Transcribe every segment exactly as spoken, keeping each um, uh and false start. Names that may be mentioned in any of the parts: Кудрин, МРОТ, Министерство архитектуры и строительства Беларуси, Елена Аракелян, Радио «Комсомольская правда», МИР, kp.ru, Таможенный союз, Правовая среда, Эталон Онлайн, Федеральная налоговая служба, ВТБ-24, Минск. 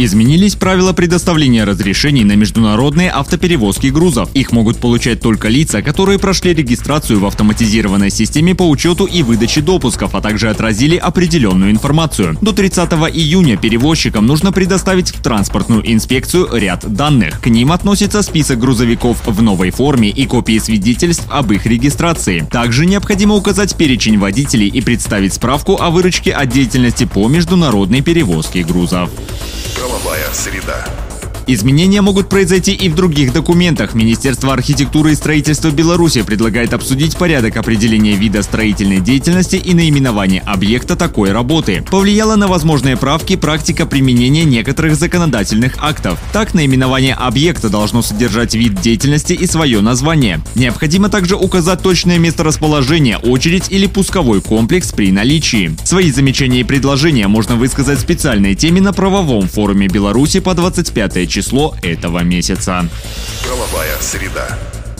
Изменились правила предоставления разрешений на международные автоперевозки грузов. Их могут получать только лица, которые прошли регистрацию в автоматизированной системе по учету и выдаче допусков, а также отразили определенную информацию. До тридцатого июня перевозчикам нужно предоставить в транспортную инспекцию ряд данных. К ним относится список грузовиков в новой форме и копии свидетельств об их регистрации. Также необходимо указать перечень водителей и представить справку о выручке от деятельности по международной перевозке грузов. Правовая среда. Изменения могут произойти и в других документах. Министерство архитектуры и строительства Беларуси предлагает обсудить порядок определения вида строительной деятельности и наименование объекта такой работы. Повлияла на возможные правки практика применения некоторых законодательных актов. Так, наименование объекта должно содержать вид деятельности и свое название. Необходимо также указать точное месторасположение, очередь или пусковой комплекс при наличии. Свои замечания и предложения можно высказать в специальной теме на правовом форуме Беларуси по двадцать пятое число. число этого месяца. Правовая среда.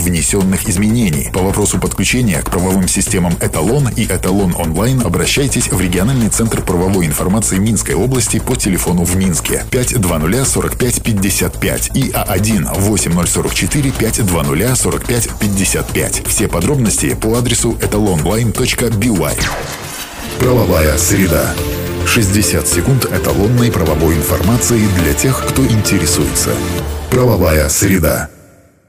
внесенных изменений. По вопросу подключения к правовым системам «Эталон» и «Эталон Онлайн» обращайтесь в региональный центр правовой информации Минской области по телефону в Минске пять два ноль сорок пять пятьдесят пять и А один восемь ноль четыре четыре пять два ноль сорок пять пятьдесят пять. Все подробности по адресу и ти эй эл о эн лайн точка би уай. Правовая среда. шестьдесят секунд эталонной правовой информации для тех, кто интересуется. Правовая среда.